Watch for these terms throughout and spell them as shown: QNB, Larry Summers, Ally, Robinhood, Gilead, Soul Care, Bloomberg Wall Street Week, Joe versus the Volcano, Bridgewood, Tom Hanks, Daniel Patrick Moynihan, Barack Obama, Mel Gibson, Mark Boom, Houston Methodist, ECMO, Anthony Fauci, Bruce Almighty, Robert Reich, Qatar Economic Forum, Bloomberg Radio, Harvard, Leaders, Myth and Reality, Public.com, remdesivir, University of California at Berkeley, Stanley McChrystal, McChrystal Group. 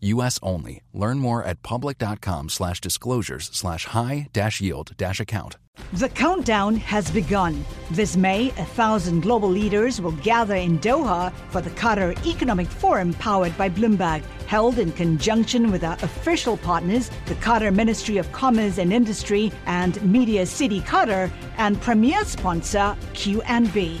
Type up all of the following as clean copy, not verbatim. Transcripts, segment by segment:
U.S. only. Learn more at public.com/disclosures/high-yield-account. The countdown has begun. This May, 1,000 global leaders will gather in Doha for the Qatar Economic Forum powered by Bloomberg, held in conjunction with our official partners, the Qatar Ministry of Commerce and Industry and Media City Qatar, and premier sponsor QNB.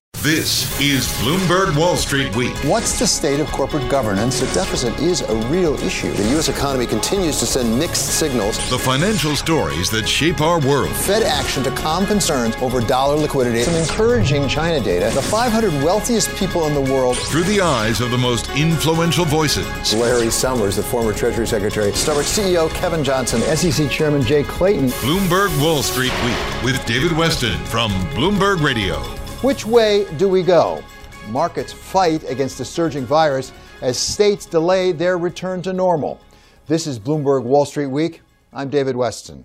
This is Bloomberg Wall Street Week. What's the state of corporate governance? The deficit is a real issue. The U.S. economy continues to send mixed signals. The financial stories that shape our world. Fed action to calm concerns over dollar liquidity. Some encouraging China data. The 500 wealthiest people in the world. Through the eyes of the most influential voices. Larry Summers, the former Treasury Secretary. Starbucks CEO Kevin Johnson. SEC Chairman Jay Clayton. Bloomberg Wall Street Week with David Weston from Bloomberg Radio. Which way do we go? Markets fight against the surging virus as states delay their return to normal. This is Bloomberg Wall Street Week. I'm David Weston.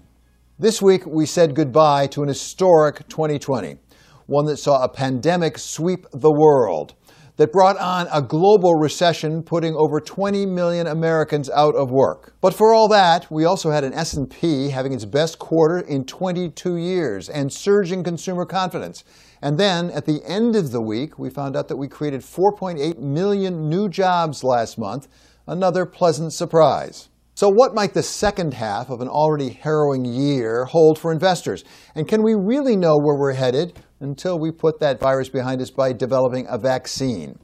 This week, we said goodbye to an historic 2020, one that saw a pandemic sweep the world, that brought on a global recession, putting over 20 million Americans out of work. But for all that, we also had an S&P having its best quarter in 22 years and surging consumer confidence. And then, at the end of the week, we found out that we created 4.8 million new jobs last month, another pleasant surprise. So what might the second half of an already harrowing year hold for investors? And can we really know where we're headed until we put that virus behind us by developing a vaccine?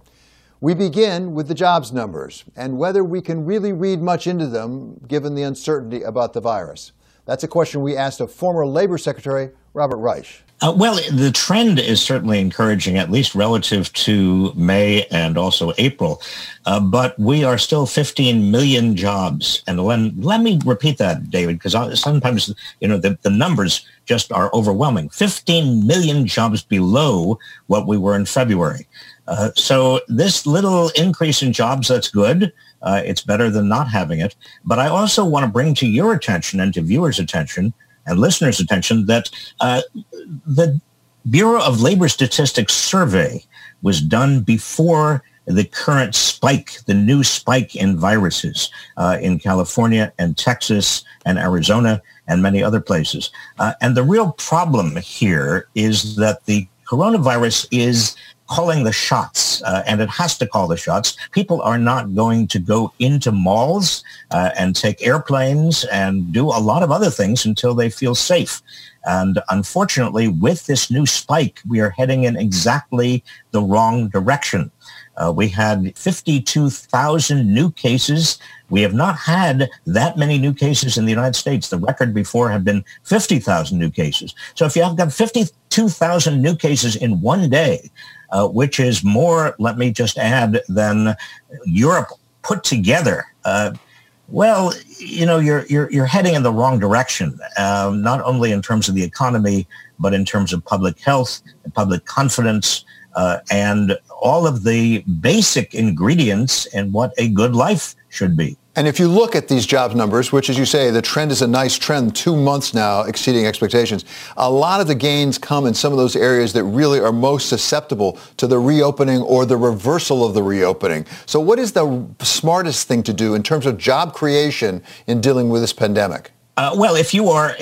We begin with the jobs numbers and whether we can really read much into them given the uncertainty about the virus. That's a question we asked of former Labor Secretary Robert Reich. Well, the trend is certainly encouraging, at least relative to May and also April. But we are still 15 million jobs. And let me repeat that, David, because sometimes, the numbers just are overwhelming. 15 million jobs below what we were in February. So this little increase in jobs, that's good. It's better than not having it. But I also want to bring to your attention and to viewers' attention and listeners' attention that the Bureau of Labor Statistics survey was done before the current spike, the new spike in viruses in California and Texas and Arizona and many other places. And the real problem here is that the coronavirus is calling the shots, and it has to call the shots. People are not going to go into malls and take airplanes and do a lot of other things until they feel safe. And unfortunately, with this new spike, we are heading in exactly the wrong direction. We had 52,000 new cases. We have not had that many new cases in the United States. The record before had been 50,000 new cases. So if you have got 52,000 new cases in one day, which is more, let me just add, than Europe put together, you're heading in the wrong direction, not only in terms of the economy, but in terms of public health, public confidence, and all of the basic ingredients in what a good life should be. And if you look at these job numbers, which, as you say, the trend is a nice trend, 2 months now exceeding expectations, a lot of the gains come in some of those areas that really are most susceptible to the reopening or the reversal of the reopening. So what is the smartest thing to do in terms of job creation in dealing with this pandemic? Well, if you are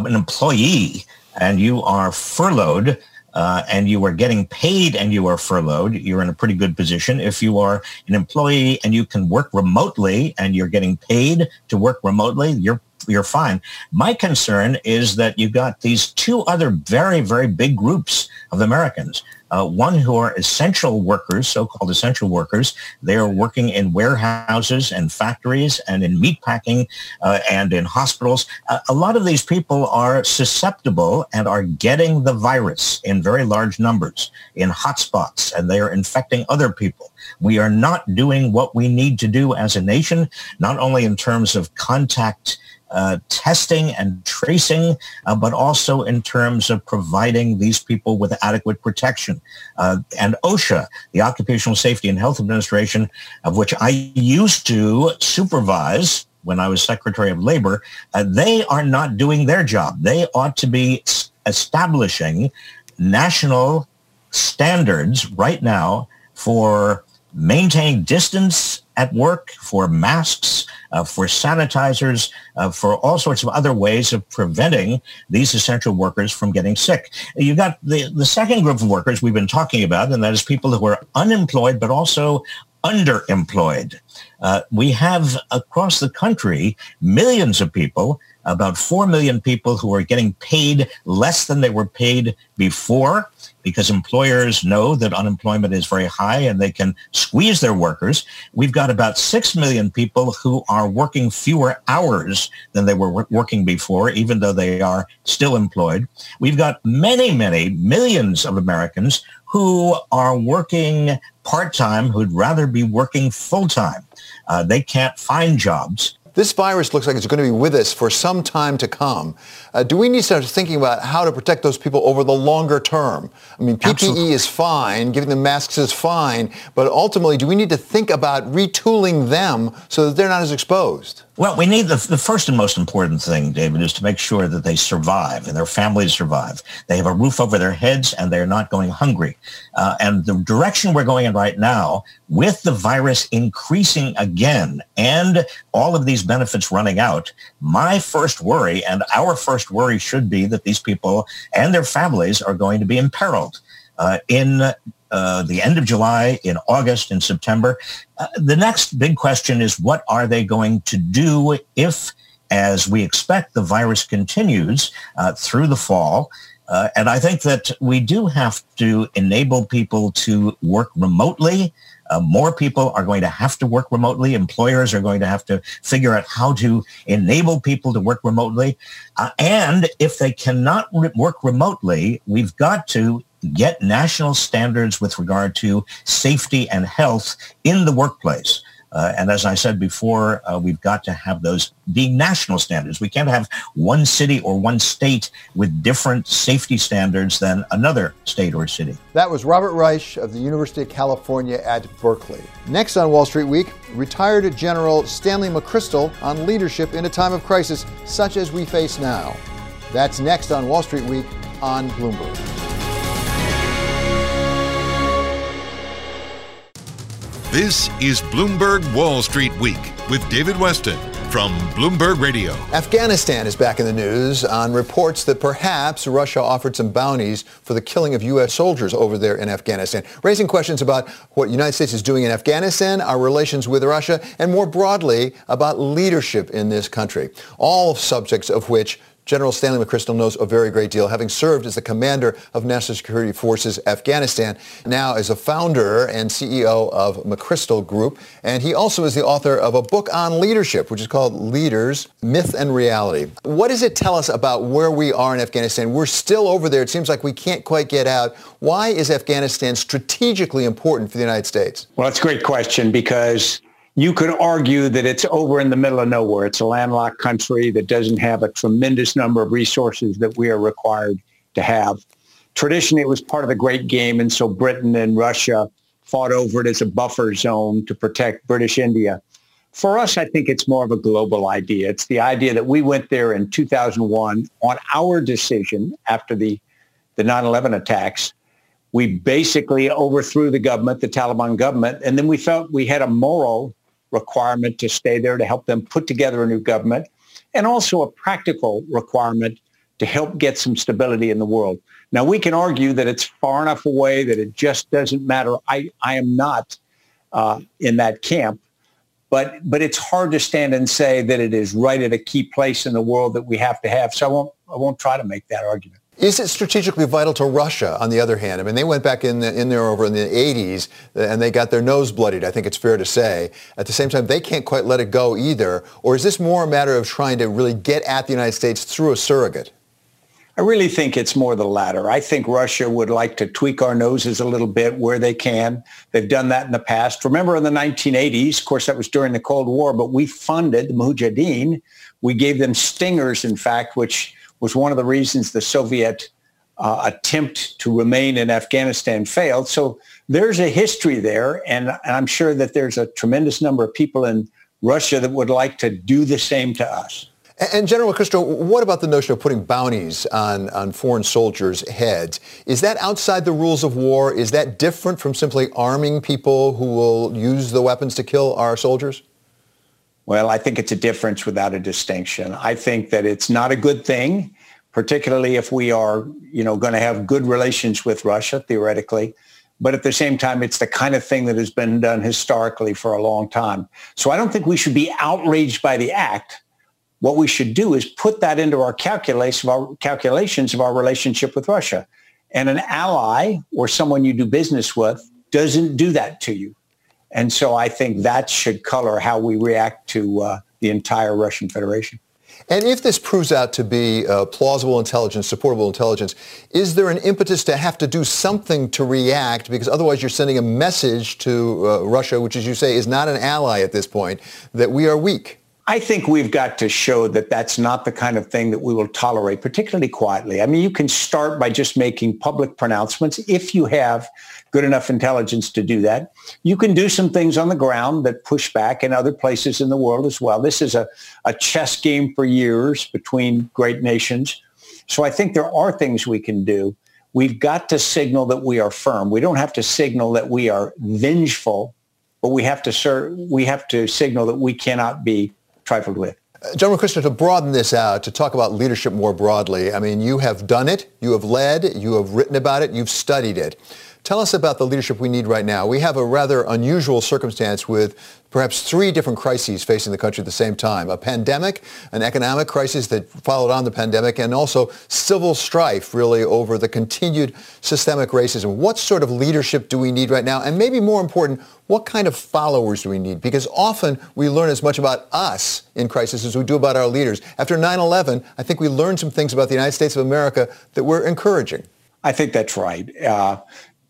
an employee and you are furloughed, and you are getting paid and you are furloughed, you're in a pretty good position. If you are an employee and you can work remotely and you're getting paid to work remotely, you're fine. My concern is that you've got these two other very, very big groups of Americans. One who are essential workers, so-called essential workers. They are working in warehouses and factories and in meatpacking and in hospitals. A lot of these people are susceptible and are getting the virus in very large numbers, in hotspots, and they are infecting other people. We are not doing what we need to do as a nation, not only in terms of contact testing and tracing, but also in terms of providing these people with adequate protection. And OSHA, the Occupational Safety and Health Administration, of which I used to supervise when I was Secretary of Labor, they are not doing their job. They ought to be establishing national standards right now for maintaining distance at work, for masks, for sanitizers, for all sorts of other ways of preventing these essential workers from getting sick. You've got the second group of workers we've been talking about, and that is people who are unemployed but also underemployed. We have across the country millions of people, about 4 million people who are getting paid less than they were paid before, because employers know that unemployment is very high and they can squeeze their workers. We've got about 6 million people who are working fewer hours than they were working before, even though they are still employed. We've got many, many millions of Americans who are working part-time, who'd rather be working full-time. They can't find jobs. This virus looks like it's going to be with us for some time to come. Do we need to start thinking about how to protect those people over the longer term? I mean, PPE Absolutely. Is fine, giving them masks is fine, but ultimately, do we need to think about retooling them so that they're not as exposed? Well, we need the first and most important thing, David, is to make sure that they survive and their families survive. They have a roof over their heads and they're not going hungry. And the direction we're going in right now, with the virus increasing again and all of these benefits running out, my first worry and our first worry should be that these people and their families are going to be imperiled in the end of July, in August, in September. The next big question is, what are they going to do if, as we expect, the virus continues through the fall? And I think that we do have to enable people to work remotely. More people are going to have to work remotely. Employers are going to have to figure out how to enable people to work remotely. And if they cannot work remotely, we've got to get national standards with regard to safety and health in the workplace. And as I said before, we've got to have those being national standards. We can't have one city or one state with different safety standards than another state or city. That was Robert Reich of the University of California at Berkeley. Next on Wall Street Week, retired General Stanley McChrystal on leadership in a time of crisis such as we face now. That's next on Wall Street Week on Bloomberg. This is Bloomberg Wall Street Week with David Weston from Bloomberg Radio. Afghanistan is back in the news on reports that perhaps Russia offered some bounties for the killing of U.S. soldiers over there in Afghanistan, raising questions about what the United States is doing in Afghanistan, our relations with Russia, and more broadly about leadership in this country, all subjects of which General Stanley McChrystal knows a very great deal, having served as the commander of National Security Forces Afghanistan, now as a founder and CEO of McChrystal Group. And he also is the author of a book on leadership, which is called Leaders, Myth and Reality. What does it tell us about where we are in Afghanistan? We're still over there. It seems like we can't quite get out. Why is Afghanistan strategically important for the United States? Well, that's a great question, because you could argue that it's over in the middle of nowhere. It's a landlocked country that doesn't have a tremendous number of resources that we are required to have. Traditionally, it was part of the Great Game, and so Britain and Russia fought over it as a buffer zone to protect British India. For us, I think it's more of a global idea. It's the idea that we went there in 2001 on our decision after the 9/11 attacks. We basically overthrew the government, the Taliban government, and then we felt we had a moral requirement to stay there to help them put together a new government, and also a practical requirement to help get some stability in the world. Now, we can argue that it's far enough away that it just doesn't matter. I am not in that camp. But it's hard to stand and say that it is right at a key place in the world that we have to have. So I won't try to make that argument. Is it strategically vital to Russia, on the other hand? I mean, they went back in there over in the 80s, and they got their nose bloodied, I think it's fair to say. At the same time, they can't quite let it go either. Or is this more a matter of trying to really get at the United States through a surrogate? I really think it's more the latter. I think Russia would like to tweak our noses a little bit where they can. They've done that in the past. Remember in the 1980s, of course, that was during the Cold War, but we funded the Mujahideen. We gave them stingers, in fact, which was one of the reasons the Soviet attempt to remain in Afghanistan failed. So there's a history there, and I'm sure that there's a tremendous number of people in Russia that would like to do the same to us. And General McChrystal, what about the notion of putting bounties on foreign soldiers' heads? Is that outside the rules of war? Is that different from simply arming people who will use the weapons to kill our soldiers? Well, I think it's a difference without a distinction. I think that it's not a good thing, particularly if we are, going to have good relations with Russia, theoretically. But at the same time, it's the kind of thing that has been done historically for a long time. So I don't think we should be outraged by the act. What we should do is put that into our calculations of our relationship with Russia. And an ally or someone you do business with doesn't do that to you. And so I think that should color how we react to the entire Russian Federation. And if this proves out to be plausible intelligence, supportable intelligence, is there an impetus to have to do something to react? Because otherwise you're sending a message to Russia, which, as you say, is not an ally at this point, that we are weak. I think we've got to show that that's not the kind of thing that we will tolerate, particularly quietly. I mean, you can start by just making public pronouncements if you have good enough intelligence to do that. You can do some things on the ground that push back in other places in the world as well. This is a chess game for years between great nations. So I think there are things we can do. We've got to signal that we are firm. We don't have to signal that we are vengeful, but we have to signal that we cannot be trifled with. General McChrystal, to broaden this out, to talk about leadership more broadly, I mean, you have done it, you have led, you have written about it, you've studied it. Tell us about the leadership we need right now. We have a rather unusual circumstance with perhaps three different crises facing the country at the same time. A pandemic, an economic crisis that followed on the pandemic, and also civil strife really over the continued systemic racism. What sort of leadership do we need right now? And maybe more important, what kind of followers do we need? Because often we learn as much about us in crisis as we do about our leaders. After 9/11, I think we learned some things about the United States of America that were encouraging. I think that's right.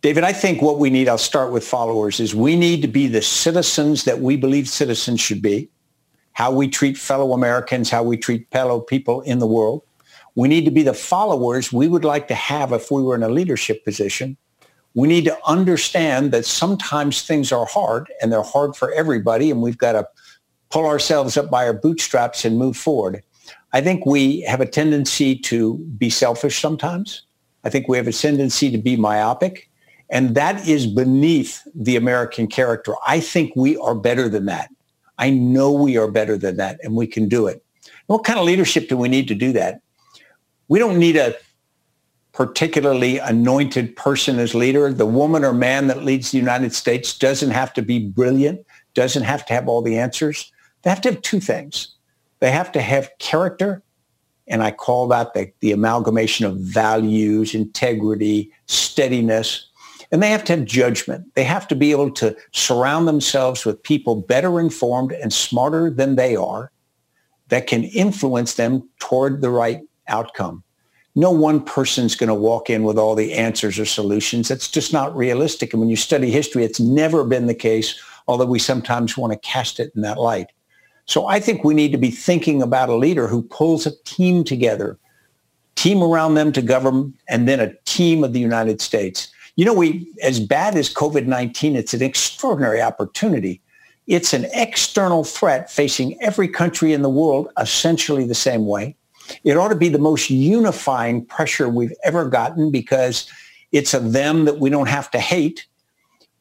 David, I think what we need, I'll start with followers, is we need to be the citizens that we believe citizens should be, how we treat fellow Americans, how we treat fellow people in the world. We need to be the followers we would like to have if we were in a leadership position. We need to understand that sometimes things are hard, and they're hard for everybody, and we've got to pull ourselves up by our bootstraps and move forward. I think we have a tendency to be selfish sometimes. I think we have a tendency to be myopic. And that is beneath the American character. I think we are better than that. I know we are better than that, and we can do it. What kind of leadership do we need to do that? We don't need a particularly anointed person as leader. The woman or man that leads the United States doesn't have to be brilliant, doesn't have to have all the answers. They have to have two things. They have to have character, and I call that the amalgamation of values, integrity, steadiness. And they have to have judgment. They have to be able to surround themselves with people better informed and smarter than they are that can influence them toward the right outcome. No one person's going to walk in with all the answers or solutions. That's just not realistic. And when you study history, it's never been the case, although we sometimes want to cast it in that light. So I think we need to be thinking about a leader who pulls a team together, team around them to govern, and then a team of the United States. You know, we, as bad as COVID-19, it's an extraordinary opportunity. It's an external threat facing every country in the world essentially the same way. It ought to be the most unifying pressure we've ever gotten because it's a them that we don't have to hate.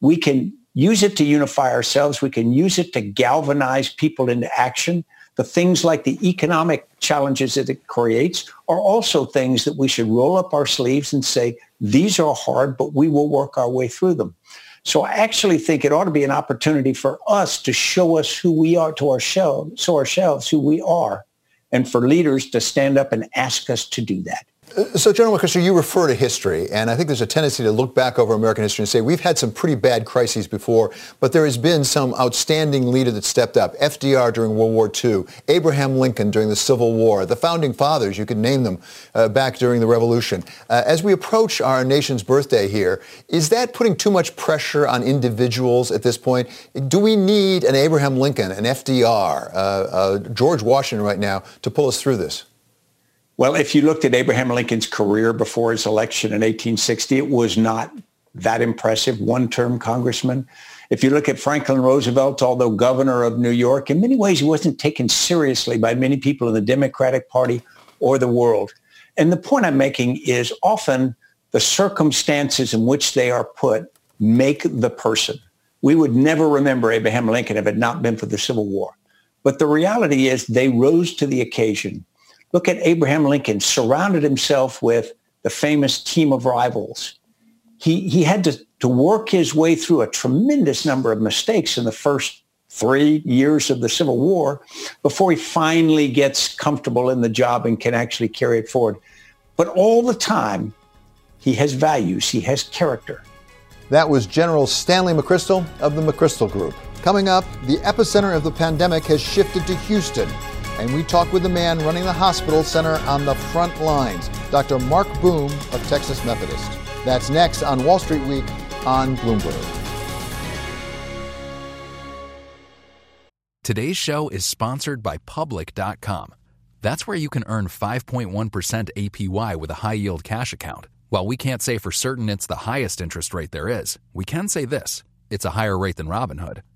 We can use it to unify ourselves. We can use it to galvanize people into action. The things like the economic challenges that it creates are also things that we should roll up our sleeves and say, these are hard, but we will work our way through them. So I actually think it ought to be an opportunity for us to show us who we are to ourselves, so ourselves who we are, and for leaders to stand up and ask us to do that. So, General McChrystal, you refer to history, and I think there's a tendency to look back over American history and say we've had some pretty bad crises before, but there has been some outstanding leader that stepped up. FDR during World War II, Abraham Lincoln during the Civil War, the Founding Fathers, you could name them, back during the Revolution. As we approach our nation's birthday here, is that putting too much pressure on individuals at this point? Do we need an Abraham Lincoln, an FDR, George Washington right now to pull us through this? Well, if you looked at Abraham Lincoln's career before his election in 1860, it was not that impressive, one-term congressman. If you look at Franklin Roosevelt, although governor of New York, in many ways he wasn't taken seriously by many people in the Democratic Party or the world. And the point I'm making is often the circumstances in which they are put make the person. We would never remember Abraham Lincoln if it had not been for the Civil War. But the reality is they rose to the occasion. Look at Abraham Lincoln, surrounded himself with the famous team of rivals. He had to work his way through a tremendous number of mistakes in the first 3 years of the Civil War before he finally gets comfortable in the job and can actually carry it forward. But all the time, he has values. He has character. That was General Stanley McChrystal of the McChrystal Group. Coming up, the epicenter of the pandemic has shifted to Houston. And we talk with the man running the hospital center on the front lines, Dr. Mark Boom of Texas Methodist. That's next on Wall Street Week on Bloomberg. Today's show is sponsored by Public.com. That's where you can earn 5.1% APY with a high-yield cash account. While we can't say for certain it's the highest interest rate there is, we can say this. It's a higher rate than Robinhood,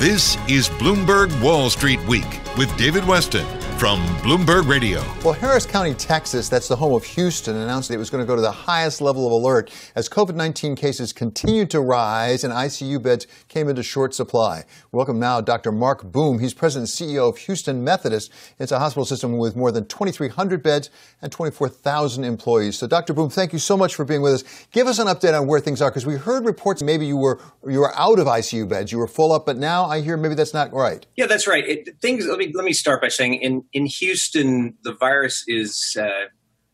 This is Bloomberg Wall Street Week with David Weston from Bloomberg Radio. Well, Harris County, Texas, that's the home of Houston, announced that it was going to go to the highest level of alert as COVID-19 cases continued to rise and ICU beds came into short supply. Welcome now, Dr. Mark Boom. He's president and CEO of Houston Methodist. It's a hospital system with more than 2,300 beds and 24,000 employees. So, Dr. Boom, thank you so much for being with us. Give us an update on where things are, because we heard reports maybe you were out of ICU beds, you were full up, but now I hear maybe that's not right. Yeah, that's right. Let me start by saying in Houston, the virus is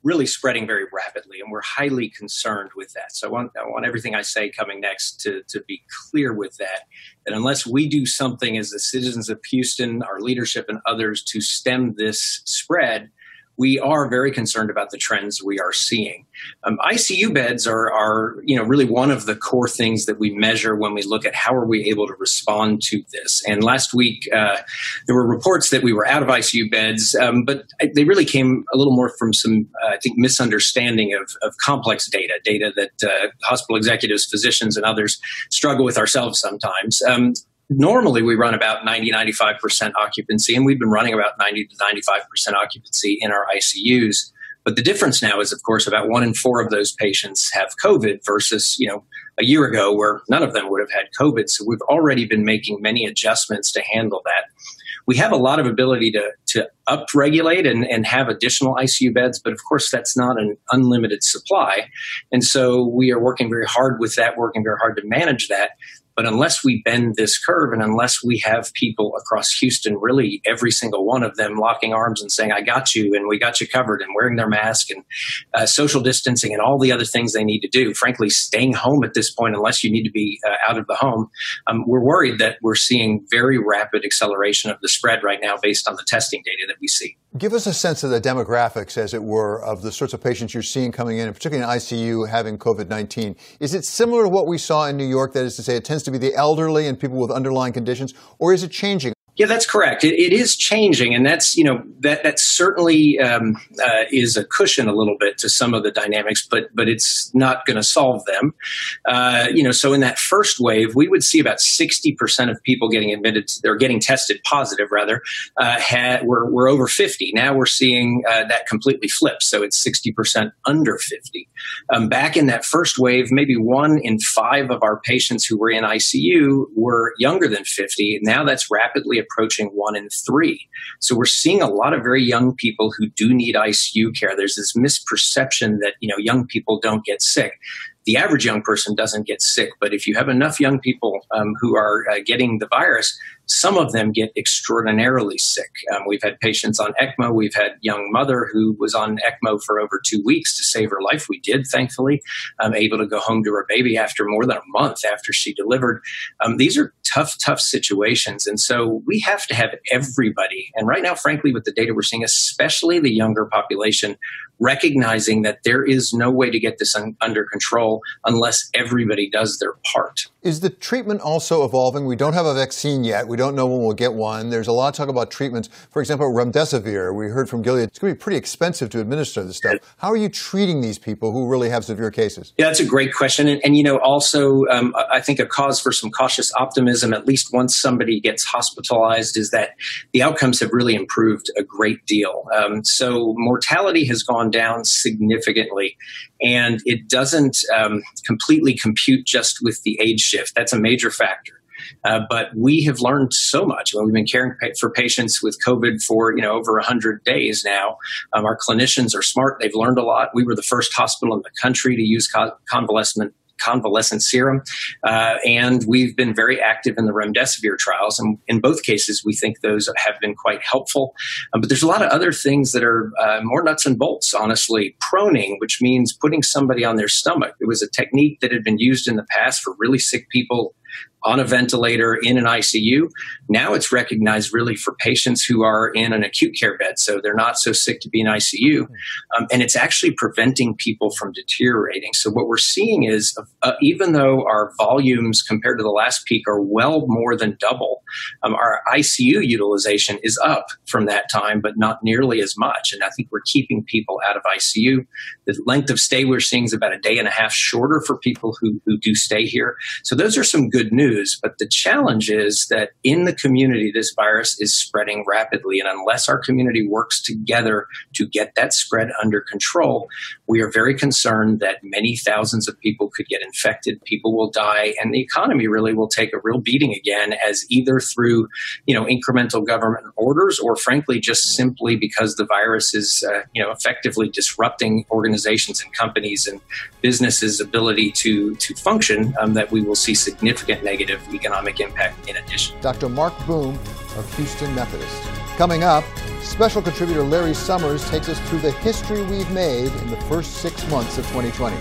really spreading very rapidly, and we're highly concerned with that. So I want everything I say coming next to be clear with that, that unless we do something as the citizens of Houston, our leadership and others to stem this spread, we are very concerned about the trends we are seeing. ICU beds are really one of the core things that we measure when we look at how are we able to respond to this. And last week, there were reports that we were out of ICU beds, but they really came a little more from some, misunderstanding of complex data that hospital executives, physicians, and others struggle with ourselves sometimes. Normally, we run about 90-95% occupancy, and we've been running about 90-95% occupancy in our ICUs. But the difference now is, of course, about 1 in 4 of those patients have COVID versus, a year ago where none of them would have had COVID. So we've already been making many adjustments to handle that. We have a lot of ability to upregulate and have additional ICU beds, but of course that's not an unlimited supply. And so we are working very hard with that, working very hard to manage that. But unless we bend this curve and unless we have people across Houston, really every single one of them locking arms and saying, I got you and we got you covered and wearing their mask and social distancing and all the other things they need to do, frankly, staying home at this point, unless you need to be out of the home, we're worried that we're seeing very rapid acceleration of the spread right now based on the testing data that we see. Give us a sense of the demographics, as it were, of the sorts of patients you're seeing coming in, particularly in ICU having COVID-19. Is it similar to what we saw in New York? That is to say, it tends to be the elderly and people with underlying conditions, or is it changing? Yeah, that's correct. It is changing. And that's, you know, that certainly is a cushion a little bit to some of the dynamics, but it's not going to solve them. So in that first wave, we would see about 60% of people getting admitted or getting tested positive, rather, were over 50. Now we're seeing that completely flip. So it's 60% under 50. Back in that first wave, maybe 1 in 5 of our patients who were in ICU were younger than 50. Now that's rapidly approaching 1 in 3. So we're seeing a lot of very young people who do need ICU care. There's this misperception that, you know, young people don't get sick. The average young person doesn't get sick, but if you have enough young people who are getting the virus, some of them get extraordinarily sick. We've had patients on ECMO. We've had young mother who was on ECMO for over 2 weeks to save her life. We did, thankfully, able to go home to her baby after more than a month after she delivered. These are tough situations. And so we have to have everybody. And right now, frankly, with the data we're seeing, especially the younger population, recognizing that there is no way to get this under control unless everybody does their part. Is the treatment also evolving? We don't have a vaccine yet. We don't know when we'll get one. There's a lot of talk about treatments. For example, remdesivir, we heard from Gilead. It's going to be pretty expensive to administer this stuff. How are you treating these people who really have severe cases? Yeah, that's a great question. And you know, also, I think a cause for some cautious optimism, at least once somebody gets hospitalized, is that the outcomes have really improved a great deal. So mortality has gone down significantly. And it doesn't completely compute just with the age shift. That's a major factor. But we have learned so much. When we've been caring for patients with COVID for, you know, over 100 days now, our clinicians are smart. They've learned a lot. We were the first hospital in the country to use convalescent serum. And we've been very active in the remdesivir trials. And in both cases, we think those have been quite helpful. But there's a lot of other things that are more nuts and bolts, honestly. Proning, which means putting somebody on their stomach. It was a technique that had been used in the past for really sick people on a ventilator in an ICU. Now it's recognized really for patients who are in an acute care bed, so they're not so sick to be in ICU. And it's actually preventing people from deteriorating. So what we're seeing is even though our volumes compared to the last peak are well more than double, our ICU utilization is up from that time, but not nearly as much. And I think we're keeping people out of ICU. The length of stay we're seeing is about a day and a half shorter for people who do stay here. So those are some good news, but the challenge is that in the community, this virus is spreading rapidly. And unless our community works together to get that spread under control, we are very concerned that many thousands of people could get infected, people will die, and the economy really will take a real beating again, as either through, you know, incremental government orders or frankly, just simply because the virus is, effectively disrupting organizations and companies and businesses' ability to function, that we will see significant negative economic impact in addition. Dr. Mark Boom of Houston Methodist. Coming up, special contributor Larry Summers takes us through the history we've made in the first 6 months of 2020.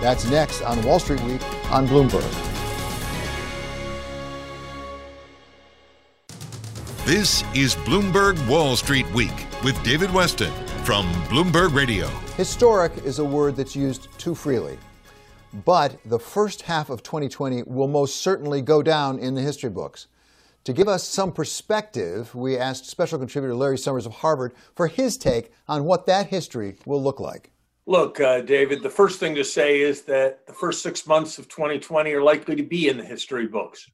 That's next on Wall Street Week on Bloomberg. This is Bloomberg Wall Street Week with David Weston from Bloomberg Radio. Historic is a word that's used too freely. But the first half of 2020 will most certainly go down in the history books. To give us some perspective, we asked special contributor Larry Summers of Harvard for his take on what that history will look like. Look, David, the first thing to say is that the first 6 months of 2020 are likely to be in the history books.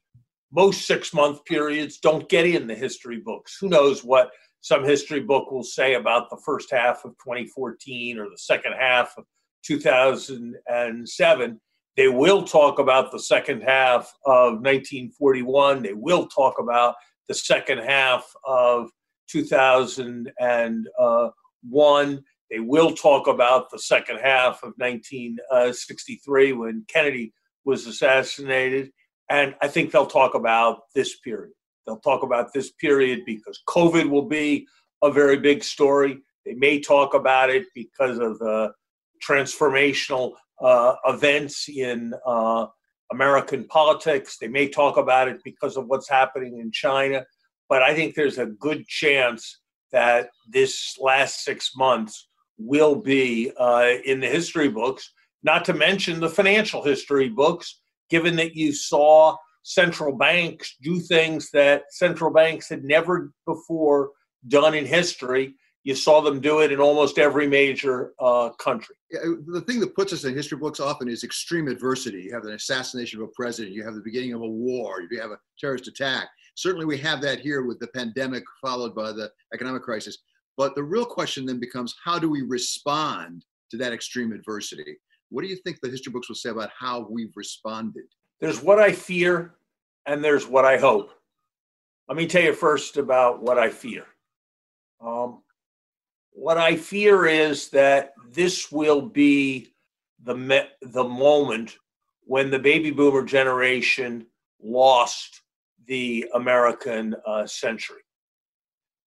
Most 6 month periods don't get in the history books. Who knows what some history book will say about the first half of 2014 or the second half of 2007, They will talk about the second half of 1941. They will talk about the second half of 2001. They will talk about the second half of 1963 when Kennedy was assassinated. And I think they'll talk about this period. They'll talk about this period because COVID will be a very big story. They may talk about it because of the transformational events in American politics. They may talk about it because of what's happening in China. But I think there's a good chance that this last 6 months will be in the history books, not to mention the financial history books, given that you saw central banks do things that central banks had never before done in history. You saw them do it in almost every major country. Yeah, the thing that puts us in history books often is extreme adversity. You have an assassination of a president. You have the beginning of a war. You have a terrorist attack. Certainly we have that here with the pandemic followed by the economic crisis. But the real question then becomes, how do we respond to that extreme adversity? What do you think the history books will say about how we've responded? There's what I fear and there's what I hope. Let me tell you first about what I fear. What I fear is that this will be the moment when the baby boomer generation lost the American century.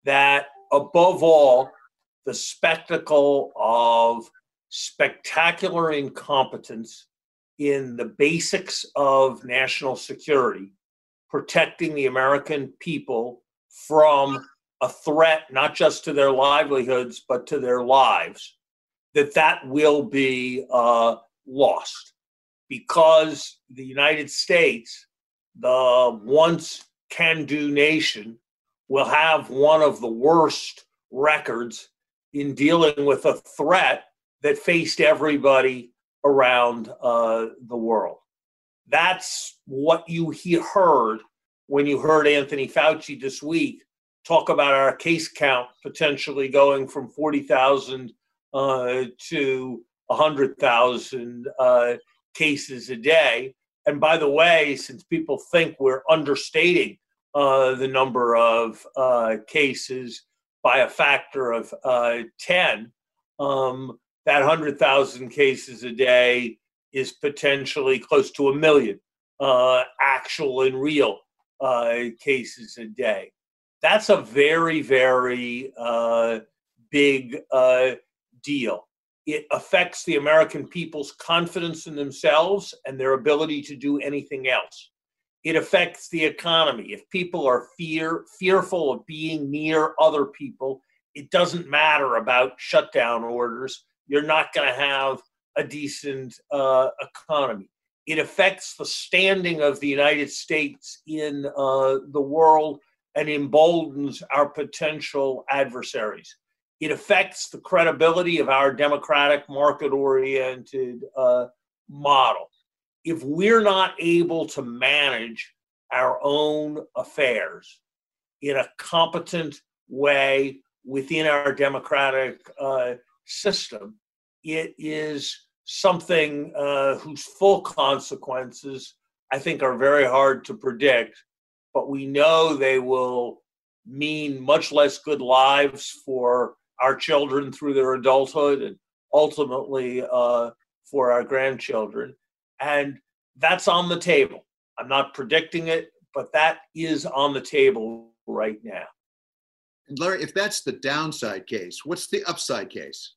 That above all, the spectacle of spectacular incompetence in the basics of national security, protecting the American people from a threat, not just to their livelihoods, but to their lives, that will be lost. Because the United States, the once can-do nation, will have one of the worst records in dealing with a threat that faced everybody around the world. That's what you heard when you heard Anthony Fauci this week talk about our case count potentially going from 40,000 to 100,000 cases a day. And by the way, since people think we're understating the number of cases by a factor of 10, that 100,000 cases a day is potentially close to 1 million actual and real cases a day. That's a very, very big deal. It affects the American people's confidence in themselves and their ability to do anything else. It affects the economy. If people are fearful of being near other people, it doesn't matter about shutdown orders. You're not going to have a decent economy. It affects the standing of the United States in the world and emboldens our potential adversaries. It affects the credibility of our democratic, market-oriented model. If we're not able to manage our own affairs in a competent way within our democratic system, it is something whose full consequences, I think, are very hard to predict. But we know they will mean much less good lives for our children through their adulthood and ultimately for our grandchildren. And that's on the table. I'm not predicting it, but that is on the table right now. And Larry, if that's the downside case, what's the upside case?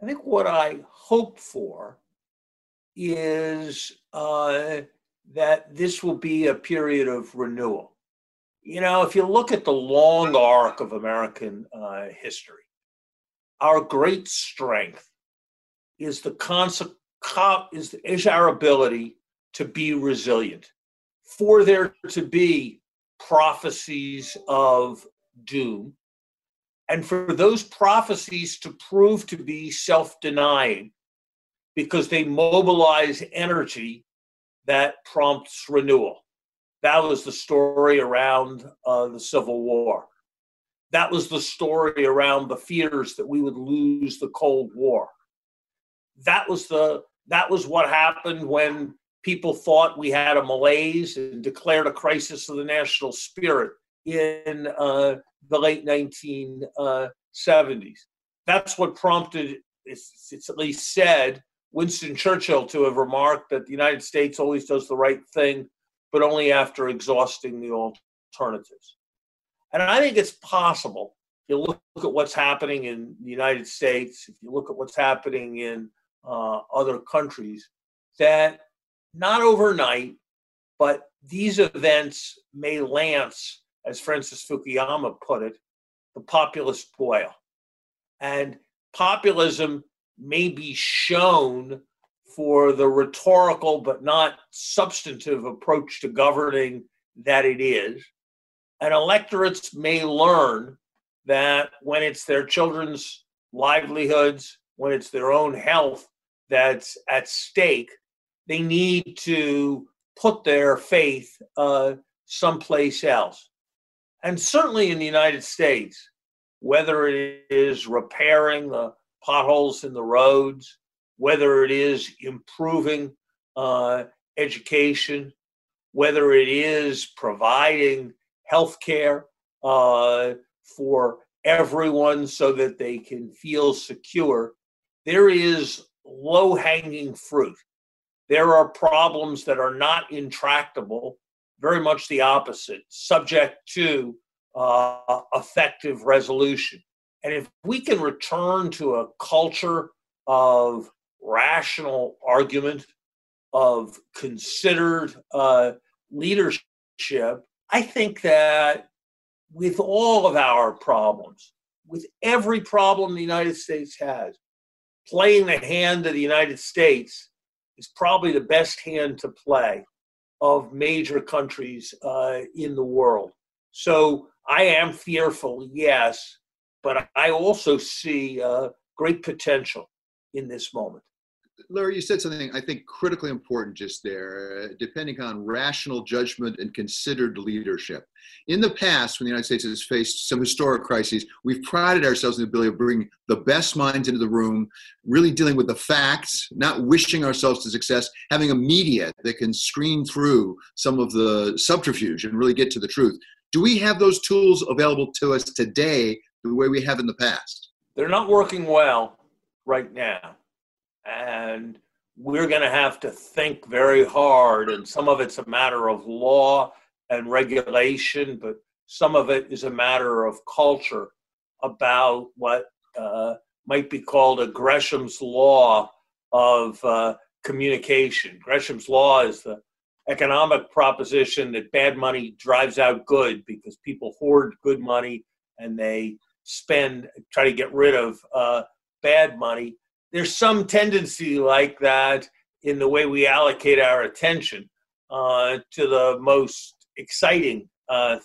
I think what I hope for is that this will be a period of renewal. You know, if you look at the long arc of American history, our great strength is our ability to be resilient. For there to be prophecies of doom, and for those prophecies to prove to be self-denying because they mobilize energy that prompts renewal. That was the story around the Civil War. That was the story around the fears that we would lose the Cold War. That was the That was what happened when people thought we had a malaise and declared a crisis of the national spirit in the late 1970s. That's what prompted, it's at least said, Winston Churchill to have remarked that the United States always does the right thing, but only after exhausting the alternatives. And I think it's possible. If you look at what's happening in the United States, if you look at what's happening in other countries, that not overnight, but these events may lance, as Francis Fukuyama put it, the populist boil. And populism may be shown for the rhetorical but not substantive approach to governing that it is. And electorates may learn that when it's their children's livelihoods, when it's their own health that's at stake, they need to put their faith someplace else. And certainly in the United States, whether it is repairing the potholes in the roads, whether it is improving education, whether it is providing health care for everyone so that they can feel secure, there is low-hanging fruit. There are problems that are not intractable, very much the opposite, subject to effective resolution. And if we can return to a culture of rational argument, of considered leadership, I think that with all of our problems, with every problem the United States has, playing the hand of the United States is probably the best hand to play of major countries in the world. So I am fearful, yes, but I also see great potential in this moment. Larry, you said something I think critically important just there, depending on rational judgment and considered leadership. In the past, when the United States has faced some historic crises, we've prided ourselves in the ability of bringing the best minds into the room, really dealing with the facts, not wishing ourselves to success, having a media that can screen through some of the subterfuge and really get to the truth. Do we have those tools available to us today the way we have in the past? They're not working well right now. And we're going to have to think very hard. And some of it's a matter of law and regulation, but some of it is a matter of culture about what might be called a Gresham's Law of communication. Gresham's Law is the economic proposition that bad money drives out good because people hoard good money and they spend, try to get rid of bad money. There's some tendency like that in the way we allocate our attention to the most exciting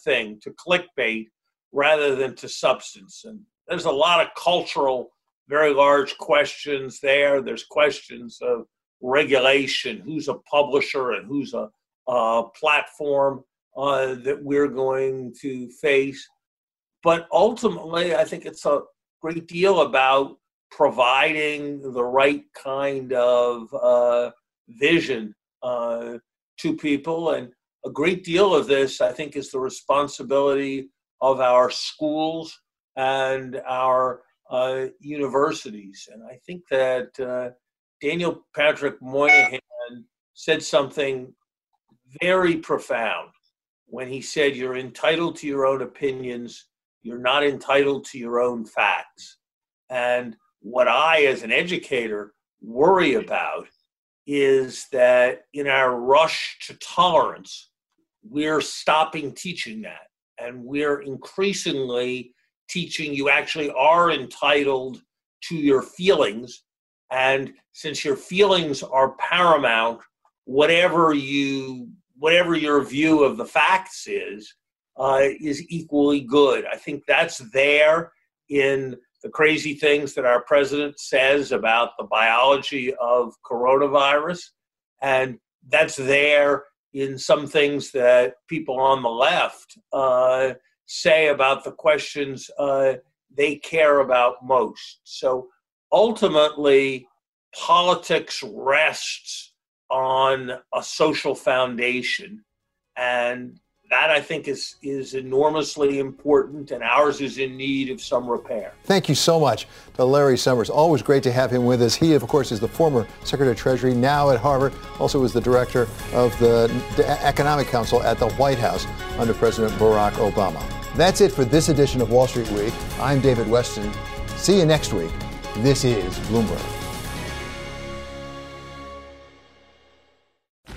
thing, to clickbait, rather than to substance. And there's a lot of cultural, very large questions there. There's questions of regulation, who's a publisher and who's a platform that we're going to face. But ultimately, I think it's a great deal about providing the right kind of vision to people. And a great deal of this, I think, is the responsibility of our schools and our universities. And I think that Daniel Patrick Moynihan said something very profound when he said, "You're entitled to your own opinions. You're not entitled to your own facts." And what I, as an educator, worry about is that in our rush to tolerance, we're stopping teaching that. And we're increasingly teaching you actually are entitled to your feelings. And since your feelings are paramount, whatever your view of the facts is equally good. I think that's there in the crazy things that our president says about the biology of coronavirus. And that's there in some things that people on the left say about the questions they care about most. So ultimately, politics rests on a social foundation. And that, I think, is enormously important, and ours is in need of some repair. Thank you so much to Larry Summers. Always great to have him with us. He, of course, is the former Secretary of Treasury, now at Harvard, also is the director of the Economic Council at the White House under President Barack Obama. That's it for this edition of Wall Street Week. I'm David Weston. See you next week. This is Bloomberg.